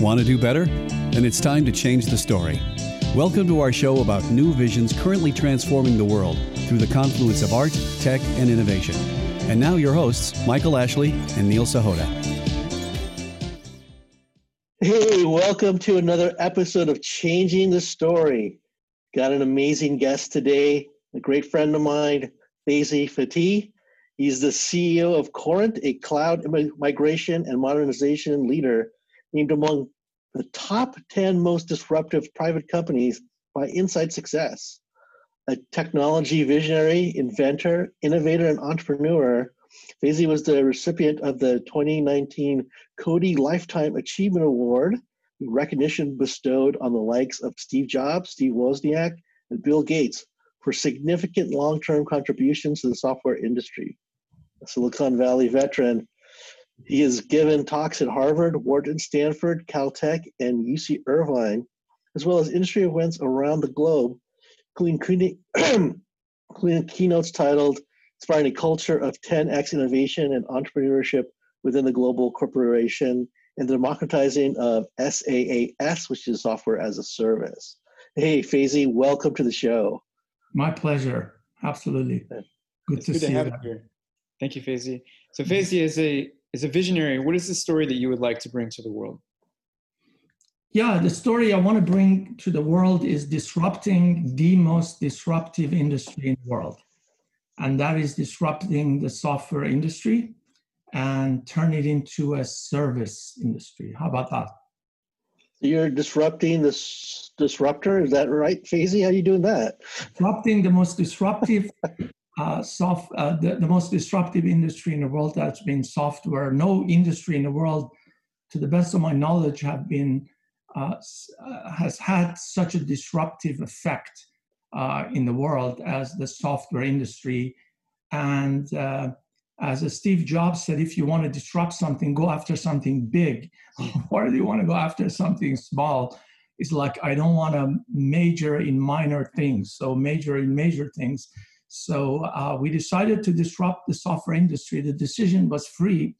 Want to do better? Then it's time to change the story. Welcome to our show about new visions currently transforming the world through the confluence of art, tech, and innovation. And now your hosts, Michael Ashley and Neil Sahota. Hey, welcome to another episode of Changing the Story. Got an amazing guest today, a great friend of mine, Daisy Fatih. He's the CEO of Corent, a cloud migration and modernization leader named among the top 10 most disruptive private companies by Inside Success. A technology visionary, inventor, innovator, and entrepreneur, Daisy was the recipient of the 2019 Codie Lifetime Achievement Award, recognition bestowed on the likes of Steve Jobs, Steve Wozniak, and Bill Gates for significant long-term contributions to the software industry. A Silicon Valley veteran, he has given talks at Harvard, Wharton, Stanford, Caltech, and UC Irvine, as well as industry events around the globe, including keynotes titled Inspiring a Culture of 10X Innovation and Entrepreneurship Within the Global Corporation and the Democratizing of SaaS, which is Software as a Service. Hey, Faisy, welcome to the show. My pleasure. Absolutely. Good to see you here. Thank you, Faisy. So Faisy is a visionary. What is the story that you would like to bring to the world? Yeah, the story I want to bring to the world is disrupting the most disruptive industry in the world. And that is disrupting the software industry and turn it into a service industry. How about that? You're disrupting this disruptor, is that right, Faisy? How are you doing that? Disrupting the most disruptive the most disruptive industry in the world, that's been software. No industry in the world, to the best of my knowledge, has had such a disruptive effect in the world as the software industry. And as Steve Jobs said, if you want to disrupt something, go after something big. Or do you want to go after something small? It's like, I don't want to major in minor things, so major in major things. So we decided to disrupt the software industry. The decision was free.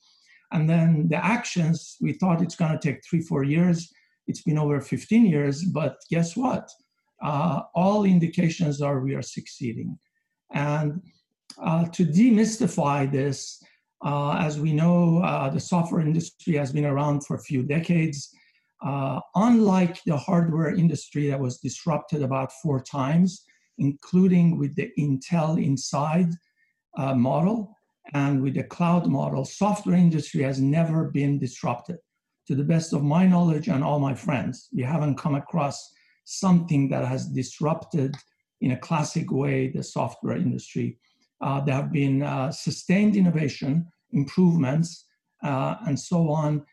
And then the actions, we thought it's going to take 3-4 years. It's been over 15 years, but guess what? All indications are we are succeeding. And to demystify this, as we know, the software industry has been around for a few decades. Unlike the hardware industry that was disrupted about 4 times, including with the Intel Inside model and with the cloud model, software industry has never been disrupted. To the best of my knowledge and all my friends, we haven't come across something that has disrupted in a classic way the software industry. There have been sustained innovation, improvements, and so on.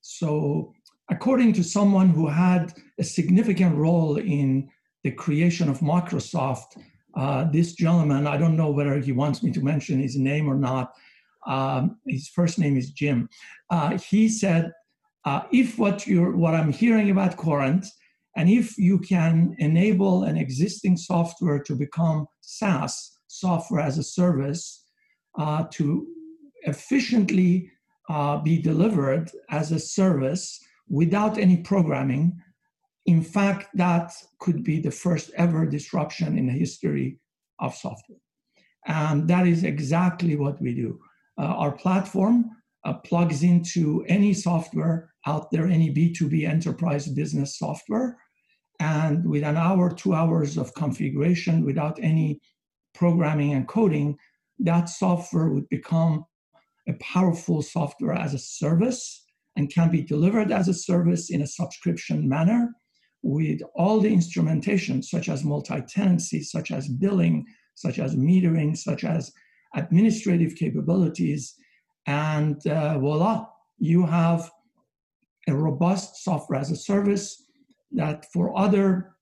So according to someone who had a significant role in the creation of Microsoft, this gentleman, I don't know whether he wants me to mention his name or not, his first name is Jim. He said, if what I'm hearing about Corinth, and if you can enable an existing software to become SaaS, software as a service, to efficiently be delivered as a service without any programming. In fact, that could be the first ever disruption in the history of software. And that is exactly what we do. Our platform plugs into any software out there, any B2B enterprise business software. And with an hour, 2 hours of configuration without any programming and coding, that software would become a powerful software as a service and can be delivered as a service in a subscription manner with all the instrumentation, such as multi-tenancy, such as billing, such as metering, such as administrative capabilities. And voila, you have a robust software as a service that for other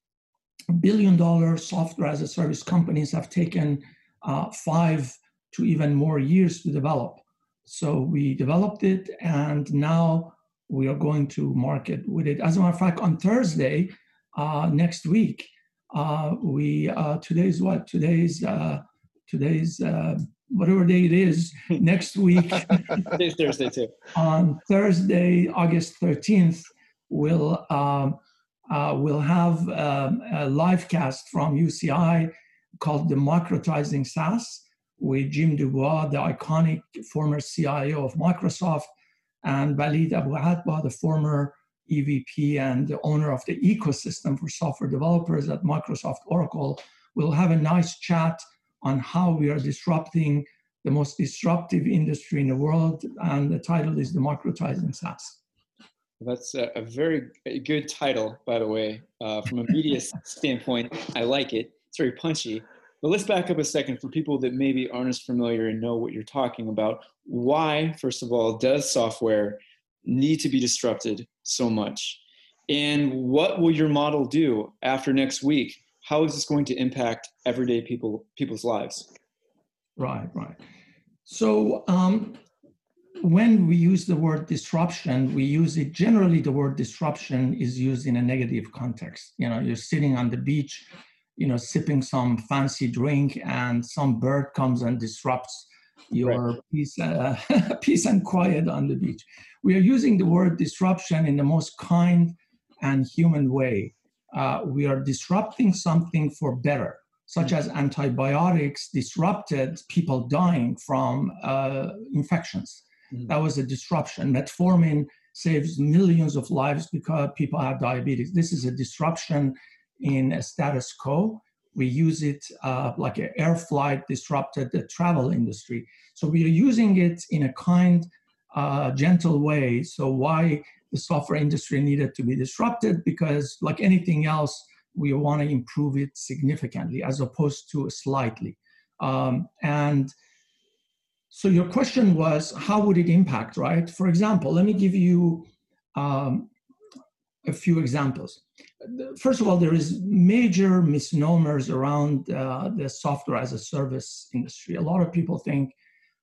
billion-dollar software as a service companies have taken 5 to even more years to develop. So we developed it, and now we are going to market with it. As a matter of fact, on Thursday, next week, today's what? Today's whatever day it is, next week. It's Thursday too. On Thursday, August 13th, will have a live cast from UCI called Democratizing SaaS with Jim Dubois, the iconic former CIO of Microsoft, and Balid Abu Hatba, the former EVP and the owner of the ecosystem for software developers at Microsoft Oracle. We'll have a nice chat on how we are disrupting the most disruptive industry in the world, and the title is Democratizing SaaS. That's a very good title, by the way. From a media standpoint, I like it. It's very punchy. But let's back up a second for people that maybe aren't as familiar and know what you're talking about. Why, first of all, does software need to be disrupted so much? And what will your model do after next week? How is this going to impact everyday people's lives? Right. So when we use the word disruption, we use it generally, the word disruption is used in a negative context. You know, you're sitting on the beach, you know, sipping some fancy drink, and some bird comes and disrupts your peace and quiet on the beach. We are using the word disruption in the most kind and human way. We are disrupting something for better, such as antibiotics disrupted people dying from infections. Mm-hmm. That was a disruption. Metformin saves millions of lives because people have diabetes. This is a disruption in a status quo. We use it like an air flight disrupted the travel industry. So we are using it in a kind, gentle way. So why the software industry needed to be disrupted? Because like anything else, we want to improve it significantly as opposed to slightly. And so your question was, how would it impact, right? For example, let me give you a few examples. First of all, there is major misnomers around the software as a service industry. A lot of people think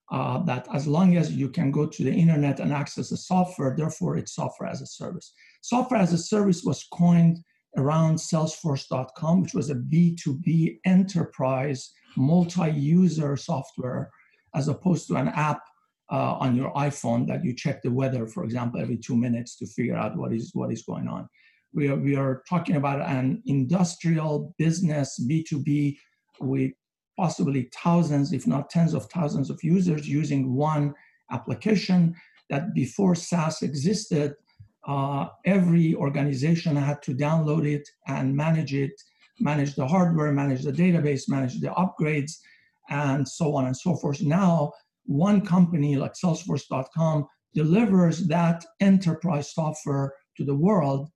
that as long as you can go to the internet and access the software, therefore it's software as a service. Software as a service was coined around Salesforce.com, which was a B2B enterprise multi-user software, as opposed to an app on your iPhone that you check the weather, for example, every 2 minutes to figure out what is going on. We are talking about an industrial business, B2B, with possibly thousands, if not tens of thousands of users using one application that before SaaS existed, every organization had to download it and manage it, manage the hardware, manage the database, manage the upgrades, and so on and so forth. Now, one company like Salesforce.com delivers that enterprise software to the world,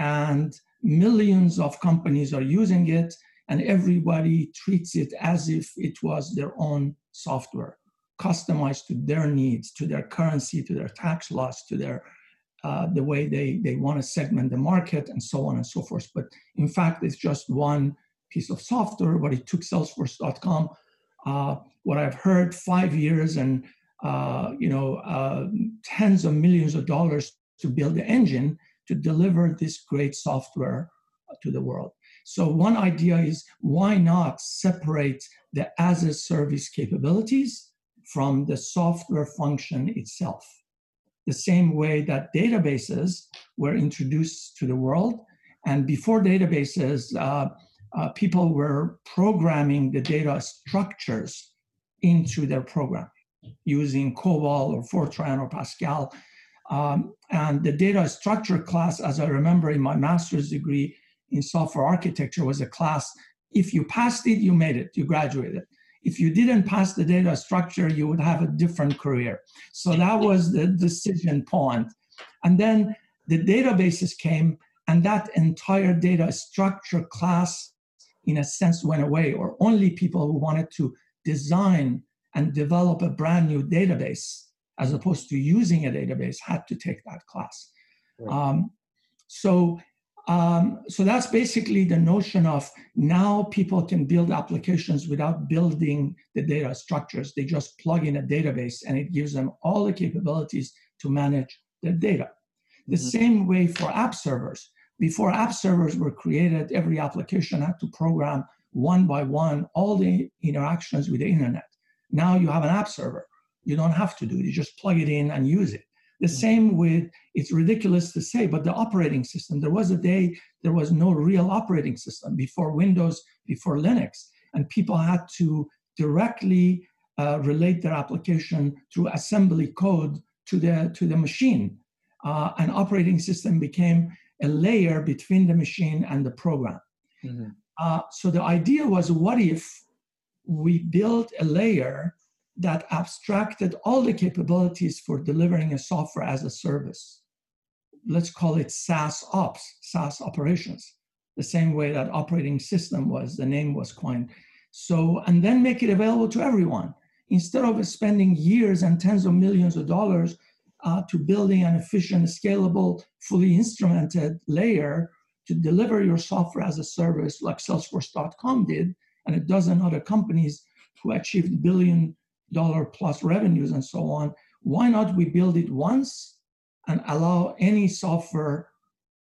and millions of companies are using it, and everybody treats it as if it was their own software, customized to their needs, to their currency, to their tax laws, to their the way they want to segment the market, and so on and so forth. But in fact, it's just one piece of software, but it took Salesforce.com, what I've heard, 5 years and tens of millions of dollars to build the engine to deliver this great software to the world. So one idea is, why not separate the as-a-service capabilities from the software function itself? The same way that databases were introduced to the world, and before databases, people were programming the data structures into their program using COBOL or Fortran or Pascal. And the data structure class, as I remember in my master's degree in software architecture, was a class. If you passed it, you made it, you graduated. If you didn't pass the data structure, you would have a different career. So that was the decision point. And then the databases came, and that entire data structure class, in a sense, went away, or only people who wanted to design and develop a brand new database, as opposed to using a database, had to take that class. Right. So that's basically the notion of, now people can build applications without building the data structures. They just plug in a database, and it gives them all the capabilities to manage their data. The mm-hmm. same way for app servers. Before app servers were created, every application had to program one by one all the interactions with the internet. Now you have an app server. You don't have to do it. You just plug it in and use it. The same with, it's ridiculous to say, but the operating system. There was a day there was no real operating system before Windows, before Linux, and people had to directly relate their application through assembly code to the machine. An operating system became a layer between the machine and the program. Mm-hmm. So the idea was, what if we built a layer that abstracted all the capabilities for delivering a software as a service? Let's call it SaaS ops, SaaS operations, the same way that operating system was, the name was coined. So, and then make it available to everyone. Instead of spending years and tens of millions of dollars to building an efficient, scalable, fully instrumented layer to deliver your software as a service like Salesforce.com did, and it does in other companies who achieved billion-dollar plus revenues and so on, why not we build it once and allow any software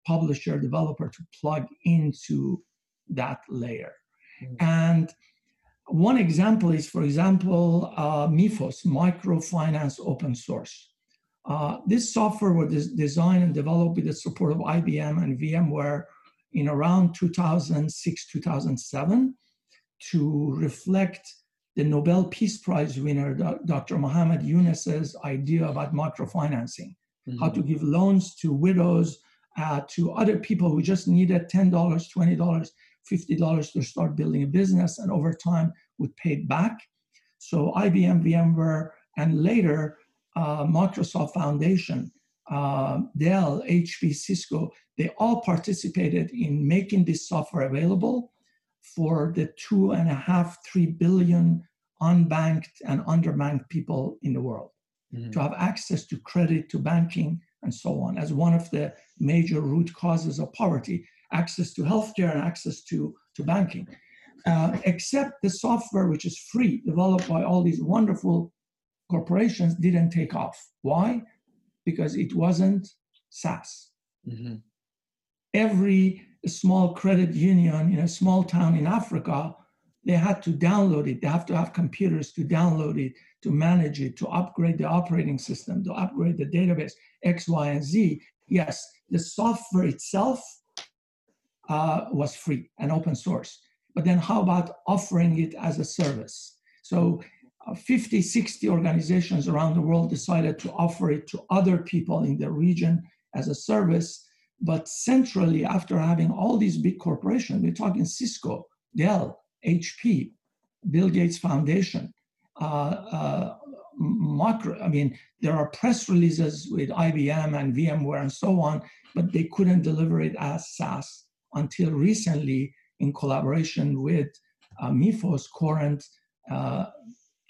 publisher, developer to plug into that layer? Mm-hmm. And one example is, for example, MIFOS, Microfinance Open Source. This software was designed and developed with the support of IBM and VMware in around 2006, 2007 to reflect the Nobel Peace Prize winner, Dr. Muhammad Yunus's idea about microfinancing, mm-hmm. how to give loans to widows, to other people who just needed $10, $20, $50 to start building a business, and over time would pay it back. So IBM, VMware, and later Microsoft Foundation, Dell, HP, Cisco, they all participated in making this software available for the 2.5-3 billion unbanked and underbanked people in the world, mm-hmm. to have access to credit, to banking, and so on, as one of the major root causes of poverty, access to healthcare and access to banking. Except the software, which is free, developed by all these wonderful corporations, didn't take off. Why? Because it wasn't SaaS. Mm-hmm. Every small credit union in a small town in Africa, they had to download it. They have to have computers to download it, to manage it, to upgrade the operating system, to upgrade the database, X, Y, and Z. Yes, the software itself was free and open source. But then how about offering it as a service? So 50, 60 organizations around the world decided to offer it to other people in the region as a service. But centrally, after having all these big corporations, we're talking Cisco, Dell, HP, Bill Gates Foundation, there are press releases with IBM and VMware and so on, but they couldn't deliver it as SaaS until recently, in collaboration with MIFOS, Corent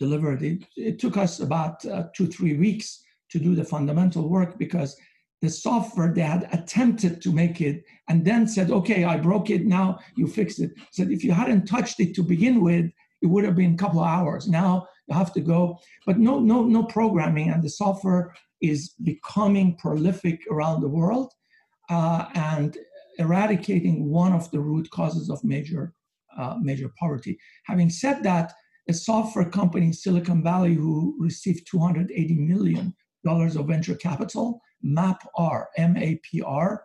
delivered it. It took us about 2-3 weeks to do the fundamental work, because the software, they had attempted to make it and then said, okay, I broke it, now you fixed it. Said, if you hadn't touched it to begin with, it would have been a couple of hours. Now you have to go, but no programming, and the software is becoming prolific around the world and eradicating one of the root causes of major poverty. Having said that, a software company in Silicon Valley who received $280 million of venture capital, MAPR, M-A-P-R,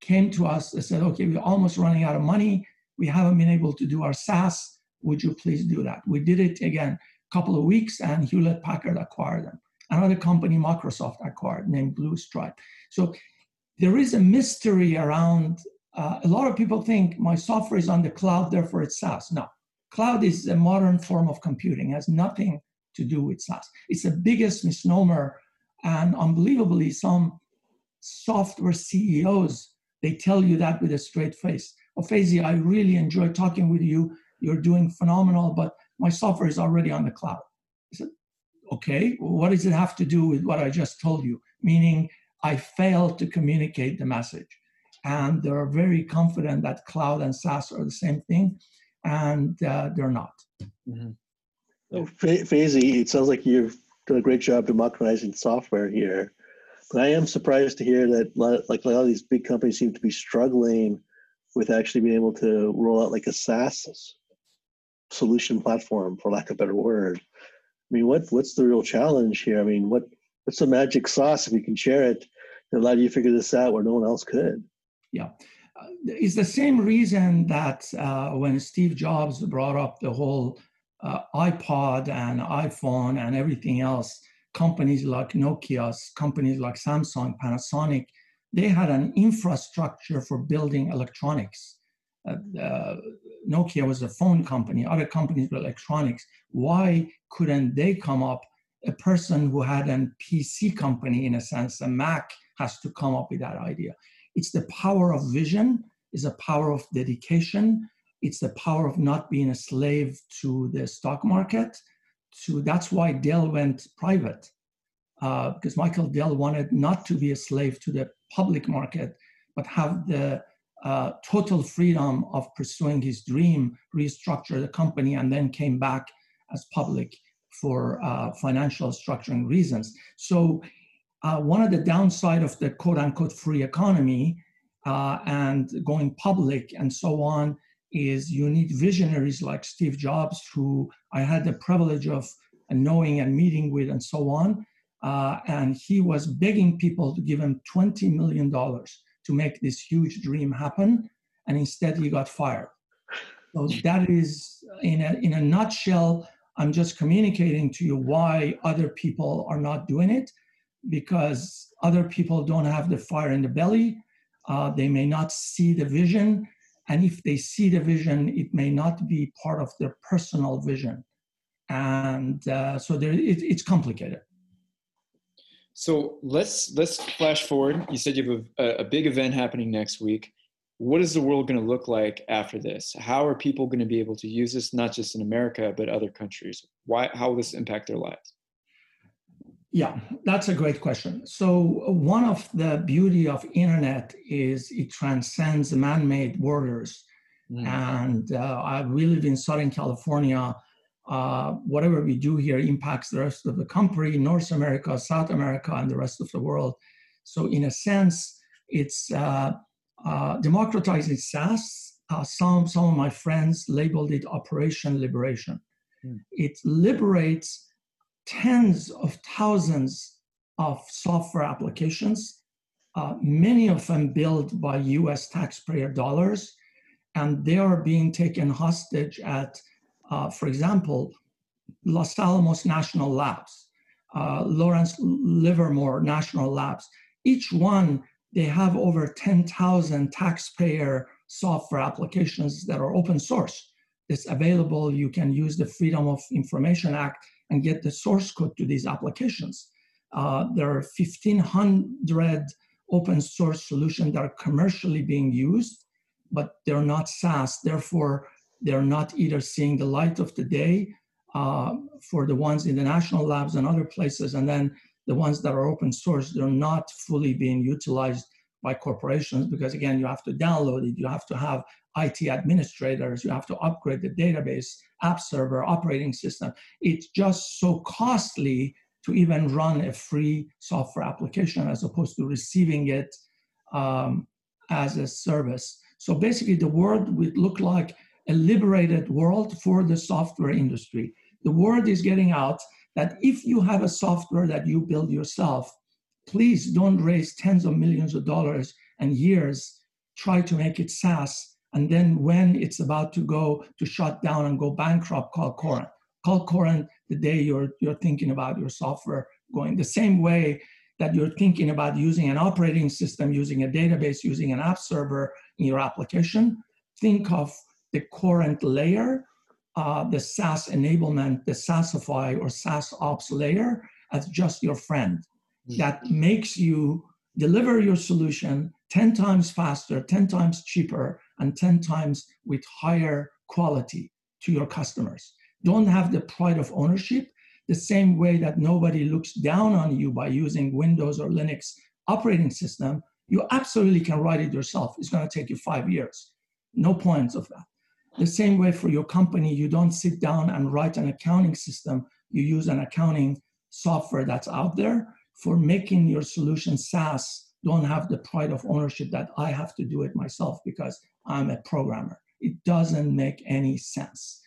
came to us and said, okay, we're almost running out of money. We haven't been able to do our SaaS. Would you please do that? We did it again, a couple of weeks, and Hewlett-Packard acquired them. Another company Microsoft acquired named Blue Stripe. So there is a mystery around, a lot of people think my software is on the cloud, therefore it's SaaS. No, cloud is a modern form of computing. It has nothing to do with SaaS. It's the biggest misnomer. And unbelievably, some software CEOs, they tell you that with a straight face. Fazi, I really enjoy talking with you. You're doing phenomenal, but my software is already on the cloud. I said, okay, what does it have to do with what I just told you? Meaning I failed to communicate the message. And they're very confident that cloud and SaaS are the same thing, and they're not. Mm-hmm. Oh, Fazi, it sounds like you've done a great job democratizing software here, but I am surprised to hear that a lot of these big companies seem to be struggling with actually being able to roll out like a SaaS solution platform, for lack of a better word. I mean, what's the real challenge here? I mean, what What's the magic sauce, if you can share it, that allowed you to figure this out where no one else could? Yeah. It's the same reason that when Steve Jobs brought up the whole iPod and iPhone and everything else, companies like Nokia, companies like Samsung, Panasonic, they had an infrastructure for building electronics. Nokia was a phone company, other companies were electronics. Why couldn't they come up? A person who had a PC company, in a sense, a Mac, has to come up with that idea. It's the power of vision, it's the power of dedication, it's the power of not being a slave to the stock market. So that's why Dell went private, because Michael Dell wanted not to be a slave to the public market, but have the total freedom of pursuing his dream, restructure the company, and then came back as public for financial structuring reasons. So one of the downside of the quote-unquote free economy and going public and so on is you need visionaries like Steve Jobs, who I had the privilege of knowing and meeting with and so on. And he was begging people to give him $20 million to make this huge dream happen. And instead, he got fired. So that is, in a nutshell, I'm just communicating to you why other people are not doing it, because other people don't have the fire in the belly. They may not see the vision. And if they see the vision, it may not be part of their personal vision. And so it's complicated. So let's flash forward. You said you have a big event happening next week. What is the world going to look like after this? How are people going to be able to use this, not just in America, but other countries? How will this impact their lives? Yeah, that's a great question. So one of the beauty of internet is it transcends man-made borders. Yeah. And we live in Southern California. Whatever we do here impacts the rest of the country, North America, South America, and the rest of the world. So in a sense, it's democratizing SaaS. Some of my friends labeled it Operation Liberation. Yeah. It liberates tens of thousands of software applications, many of them built by US taxpayer dollars, and they are being taken hostage at, for example, Los Alamos National Labs, Lawrence Livermore National Labs. Each one, they have over 10,000 taxpayer software applications that are open source. It's available, you can use the Freedom of Information Act and get the source code to these applications. There are 1,500 open source solutions that are commercially being used, but they're not SaaS. Therefore, they're not either seeing the light of the day for the ones in the national labs and other places, and then the ones that are open source, they're not fully being utilized by corporations because, again, you have to download it, you have to have IT administrators, you have to upgrade the database, app server, operating system. It's just so costly to even run a free software application as opposed to receiving it as a service. So basically the world would look like a liberated world for the software industry. The word is getting out that if you have a software that you build yourself, please don't raise tens of millions of dollars and years, try to make it SaaS. And then when it's about to go to shut down and go bankrupt, call Corent. Call Corent the day you're thinking about your software going. The same way that you're thinking about using an operating system, using a database, using an app server in your application, think of the Corent layer, the SaaS enablement, the SaaSify or SaaS ops layer as just your friend. Mm-hmm. That makes you deliver your solution 10 times faster, 10 times cheaper, and 10 times with higher quality to your customers. Don't have the pride of ownership, the same way that nobody looks down on you by using Windows or Linux operating system. You absolutely can write it yourself. It's going to take you 5 years. No points of that. The same way for your company, you don't sit down and write an accounting system. You use an accounting software that's out there. For making your solution SaaS, don't have the pride of ownership that I have to do it myself because I'm a programmer. It doesn't make any sense.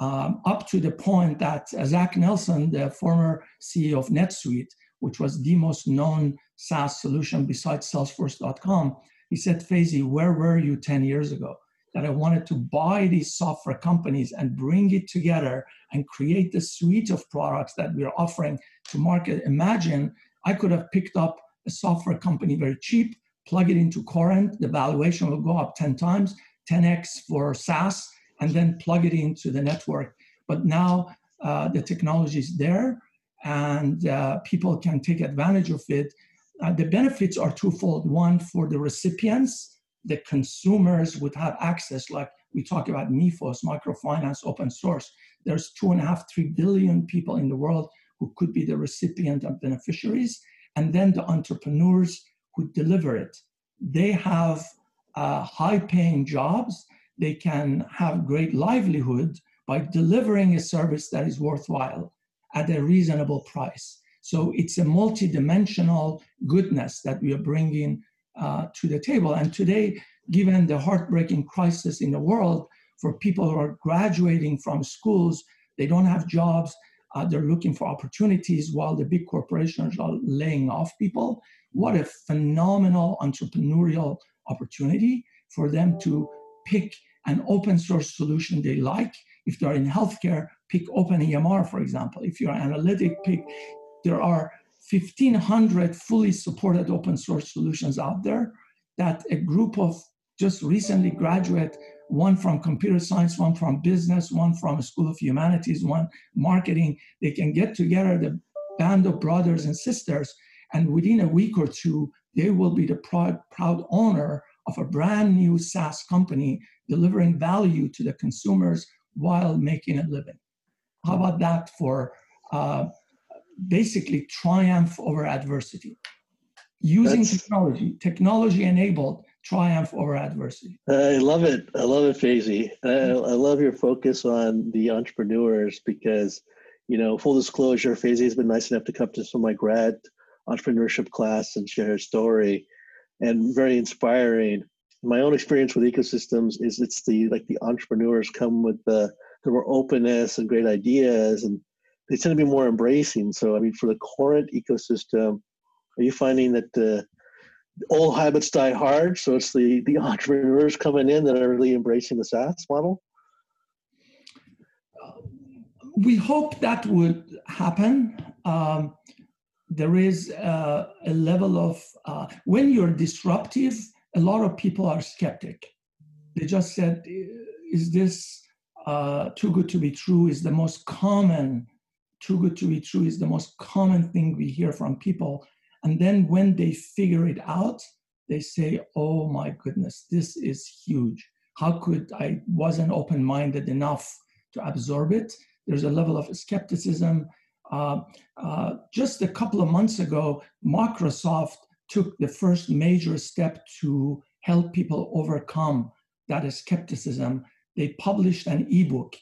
Up to the point that Zach Nelson, the former CEO of NetSuite, which was the most known SaaS solution besides Salesforce.com, he said, "Faizi, where were you 10 years ago? That I wanted to buy these software companies and bring it together and create the suite of products that we are offering to market. Imagine I could have picked up a software company very cheap, plug it into Corinth, the valuation will go up 10 times, 10x for SaaS, and then plug it into the network. But now the technology is there and people can take advantage of it." The benefits are twofold. One, for the recipients, the consumers would have access, like we talk about MIFOS, microfinance, open source. There's 2.5-3 billion people in the world who could be the recipient and beneficiaries. And then the entrepreneurs who deliver it. They have high-paying jobs. They can have great livelihood by delivering a service that is worthwhile at a reasonable price. So it's a multidimensional goodness that we are bringing to the table. And today, given the heartbreaking crisis in the world for people who are graduating from schools, they don't have jobs, they're looking for opportunities while the big corporations are laying off people. What a phenomenal entrepreneurial opportunity for them to pick an open source solution they like. If they're in healthcare, pick OpenEMR, for example. If you're analytic, pick. There are 1,500 fully supported open source solutions out there that a group of just recently graduate, one from computer science, one from business, one from a school of humanities, one marketing, they can get together, the band of brothers and sisters, and within a week or two, they will be the proud owner of a brand new SaaS company delivering value to the consumers while making a living. How about that for basically triumph over adversity? Using technology enabled triumph over adversity. I love it, Faizi. I love your focus on the entrepreneurs because, you know, full disclosure, Faizi has been nice enough to come to some of my grad entrepreneurship class and share her story, and very inspiring. My own experience with ecosystems is it's the entrepreneurs come with the more openness and great ideas, and they tend to be more embracing. So, I mean, for the Corent ecosystem, are you finding that the old habits die hard? So it's the entrepreneurs coming in that are really embracing the SaaS model? We hope that would happen. There is a level of, when you're disruptive, a lot of people are skeptic. They just said, is this too good to be true? Too good to be true is the most common thing we hear from people. And then when they figure it out, they say, oh my goodness, this is huge. How could I wasn't open-minded enough to absorb it? There's a level of skepticism. Just a couple of months ago, Microsoft took the first major step to help people overcome that skepticism. They published an ebook,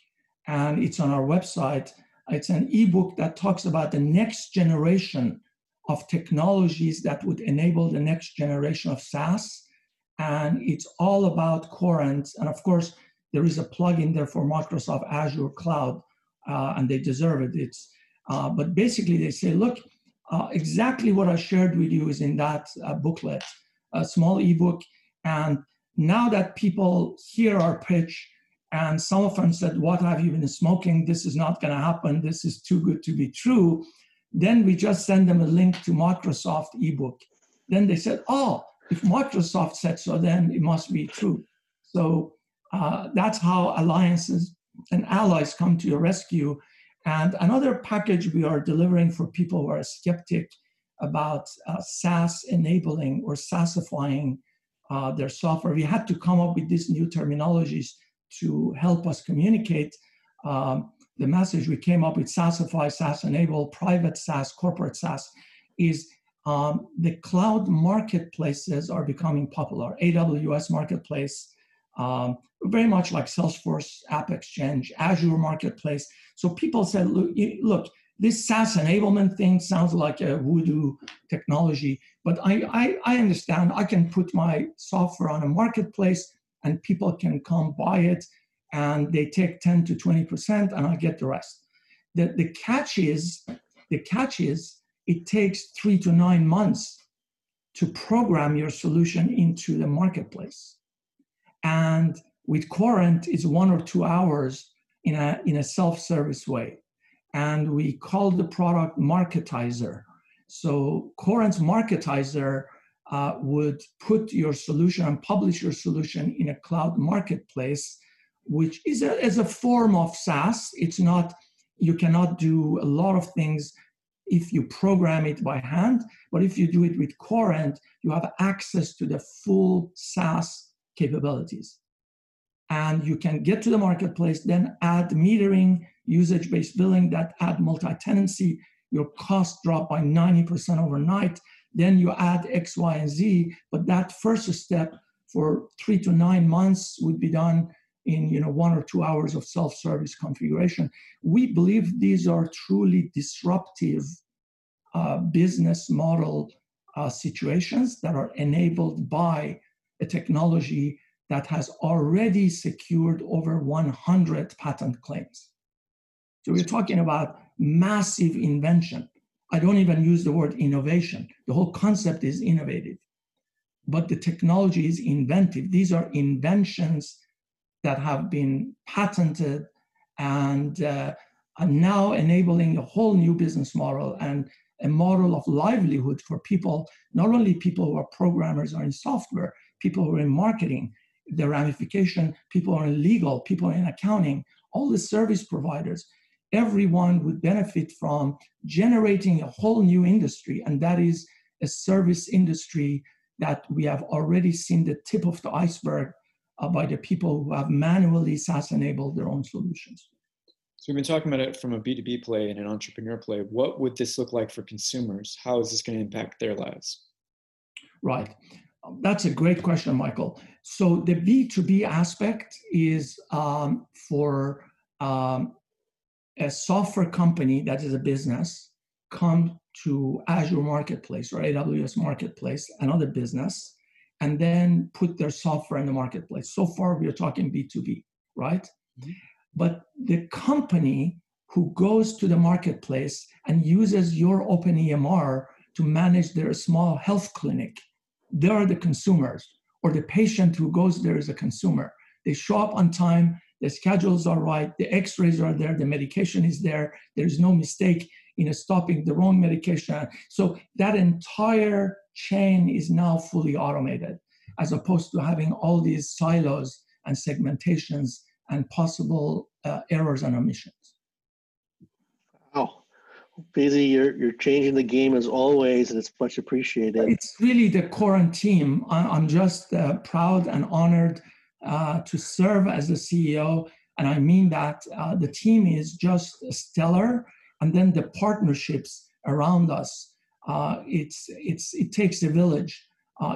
and it's on our website. It's an ebook that talks about the next generation of technologies that would enable the next generation of SaaS. And it's all about Corinth. And of course, there is a plugin there for Microsoft Azure Cloud, and they deserve it. But basically, they say, look, exactly what I shared with you is in that booklet, a small ebook. And now that people hear our pitch, and some of them said, what have you been smoking? This is not going to happen. This is too good to be true. Then we just send them a link to Microsoft ebook. Then they said, oh, if Microsoft said so, then it must be true. So that's how alliances and allies come to your rescue. And another package we are delivering for people who are skeptic about SaaS enabling or SaaSifying their software. We had to come up with these new terminologies to help us communicate the message. We came up with SaaSify, SaaS Enable, Private SaaS, Corporate SaaS, is the cloud marketplaces are becoming popular. AWS Marketplace, very much like Salesforce, AppExchange, Azure Marketplace. So people said, look, this SaaS enablement thing sounds like a voodoo technology, but I understand I can put my software on a marketplace and people can come buy it, and they take 10 to 20%, and I get the rest. The catch is it takes 3 to 9 months to program your solution into the marketplace. And with Corent, it's 1 or 2 hours in a self-service way. And we call the product Marketizer. So Corent's Marketizer would put your solution and publish your solution in a cloud marketplace, which is as a form of SaaS. It's not, you cannot do a lot of things if you program it by hand, but if you do it with Corent, you have access to the full SaaS capabilities. And you can get to the marketplace, then add metering, usage-based billing, that add multi-tenancy, your costs drop by 90% overnight. Then you add X, Y, and Z, but that first step for 3 to 9 months would be done in 1 or 2 hours of self-service configuration. We believe these are truly disruptive business model situations that are enabled by a technology that has already secured over 100 patent claims. So we're talking about massive invention. I don't even use the word innovation. The whole concept is innovative, but the technology is inventive. These are inventions that have been patented and are now enabling a whole new business model and a model of livelihood for people, not only people who are programmers or in software, people who are in marketing, the ramification, people who are in legal, people in accounting, all the service providers. Everyone would benefit from generating a whole new industry, and that is a service industry that we have already seen the tip of the iceberg by the people who have manually SaaS-enabled their own solutions. So we've been talking about it from a B2B play and an entrepreneur play. What would this look like for consumers? How is this going to impact their lives? Right. That's a great question, Michael. So the B2B aspect is for... a software company that is a business come to Azure Marketplace or AWS Marketplace, another business, and then put their software in the marketplace. So far, we are talking B2B, right? Mm-hmm. But the company who goes to the marketplace and uses your OpenEMR to manage their small health clinic, they are the consumers, or the patient who goes there is a consumer. They show up on time. The schedules are right, the x-rays are there, the medication is there, there's no mistake in stopping the wrong medication. So that entire chain is now fully automated, as opposed to having all these silos and segmentations and possible errors and omissions. Wow. Daisy, you're changing the game as always, and it's much appreciated. It's really the Corent team. I'm just proud and honored to serve as the CEO, and I mean that the team is just stellar, and then the partnerships around us. It takes a village.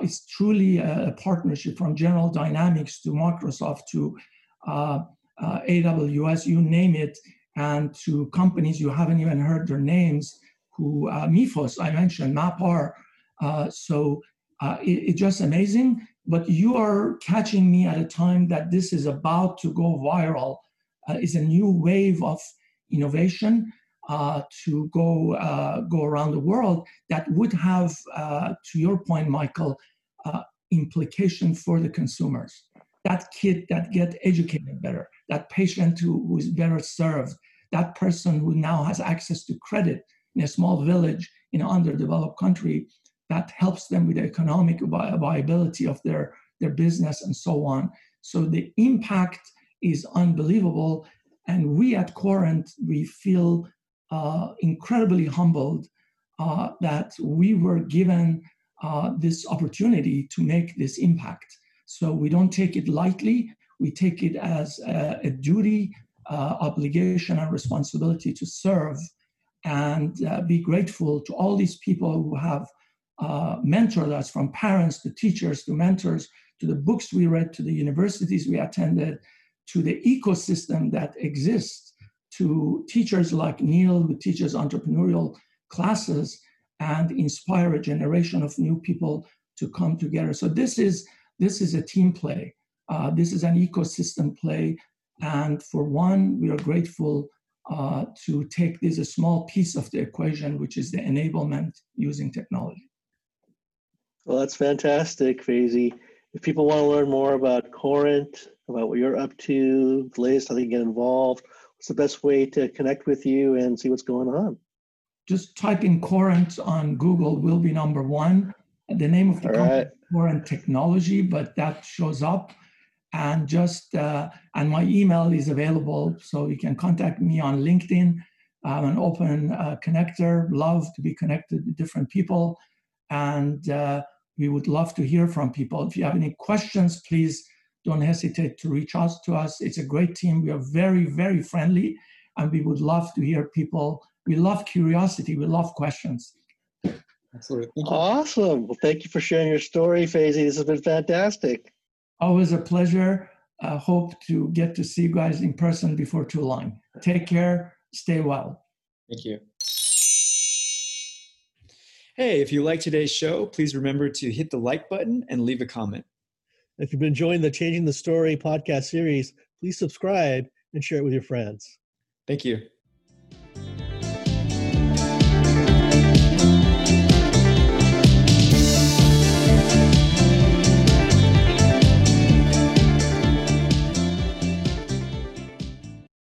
It's truly a partnership from General Dynamics to Microsoft to AWS, you name it, and to companies you haven't even heard their names, who MIFOS, I mentioned, MAPR. It's just amazing. But you are catching me at a time that this is about to go viral. It's a new wave of innovation to go around the world that would have, to your point, Michael, implication for the consumers. That kid that get educated better, that patient who is better served, that person who now has access to credit in a small village in an underdeveloped country, that helps them with the economic viability of their business and so on. So the impact is unbelievable. And we at Corent, we feel incredibly humbled that we were given this opportunity to make this impact. So we don't take it lightly. We take it as a duty, obligation, and responsibility to serve and be grateful to all these people who have mentored us, from parents to teachers to mentors, to the books we read, to the universities we attended, to the ecosystem that exists, to teachers like Neil who teaches entrepreneurial classes and inspire a generation of new people to come together. So this is a team play. This is an ecosystem play. And for one, we are grateful to take this a small piece of the equation, which is the enablement using technology. Well, that's fantastic, Daisy. If people want to learn more about Corinth, about what you're up to, the latest, how they get involved, what's the best way to connect with you and see what's going on? Just type in Corinth on Google will be number one. The name of the company is Corent Technology, but that shows up. And just and my email is available, so you can contact me on LinkedIn. I'm an open connector, love to be connected to different people, and we would love to hear from people. If you have any questions, please don't hesitate to reach out to us. It's a great team. We are very, very friendly, and we would love to hear people. We love curiosity. We love questions. Absolutely. Awesome. Well, thank you for sharing your story, Daisy. This has been fantastic. Always a pleasure. I hope to get to see you guys in person before too long. Take care. Stay well. Thank you. Hey, if you like today's show, please remember to hit the like button and leave a comment. If you've been enjoying the Changing the Story podcast series, please subscribe and share it with your friends. Thank you.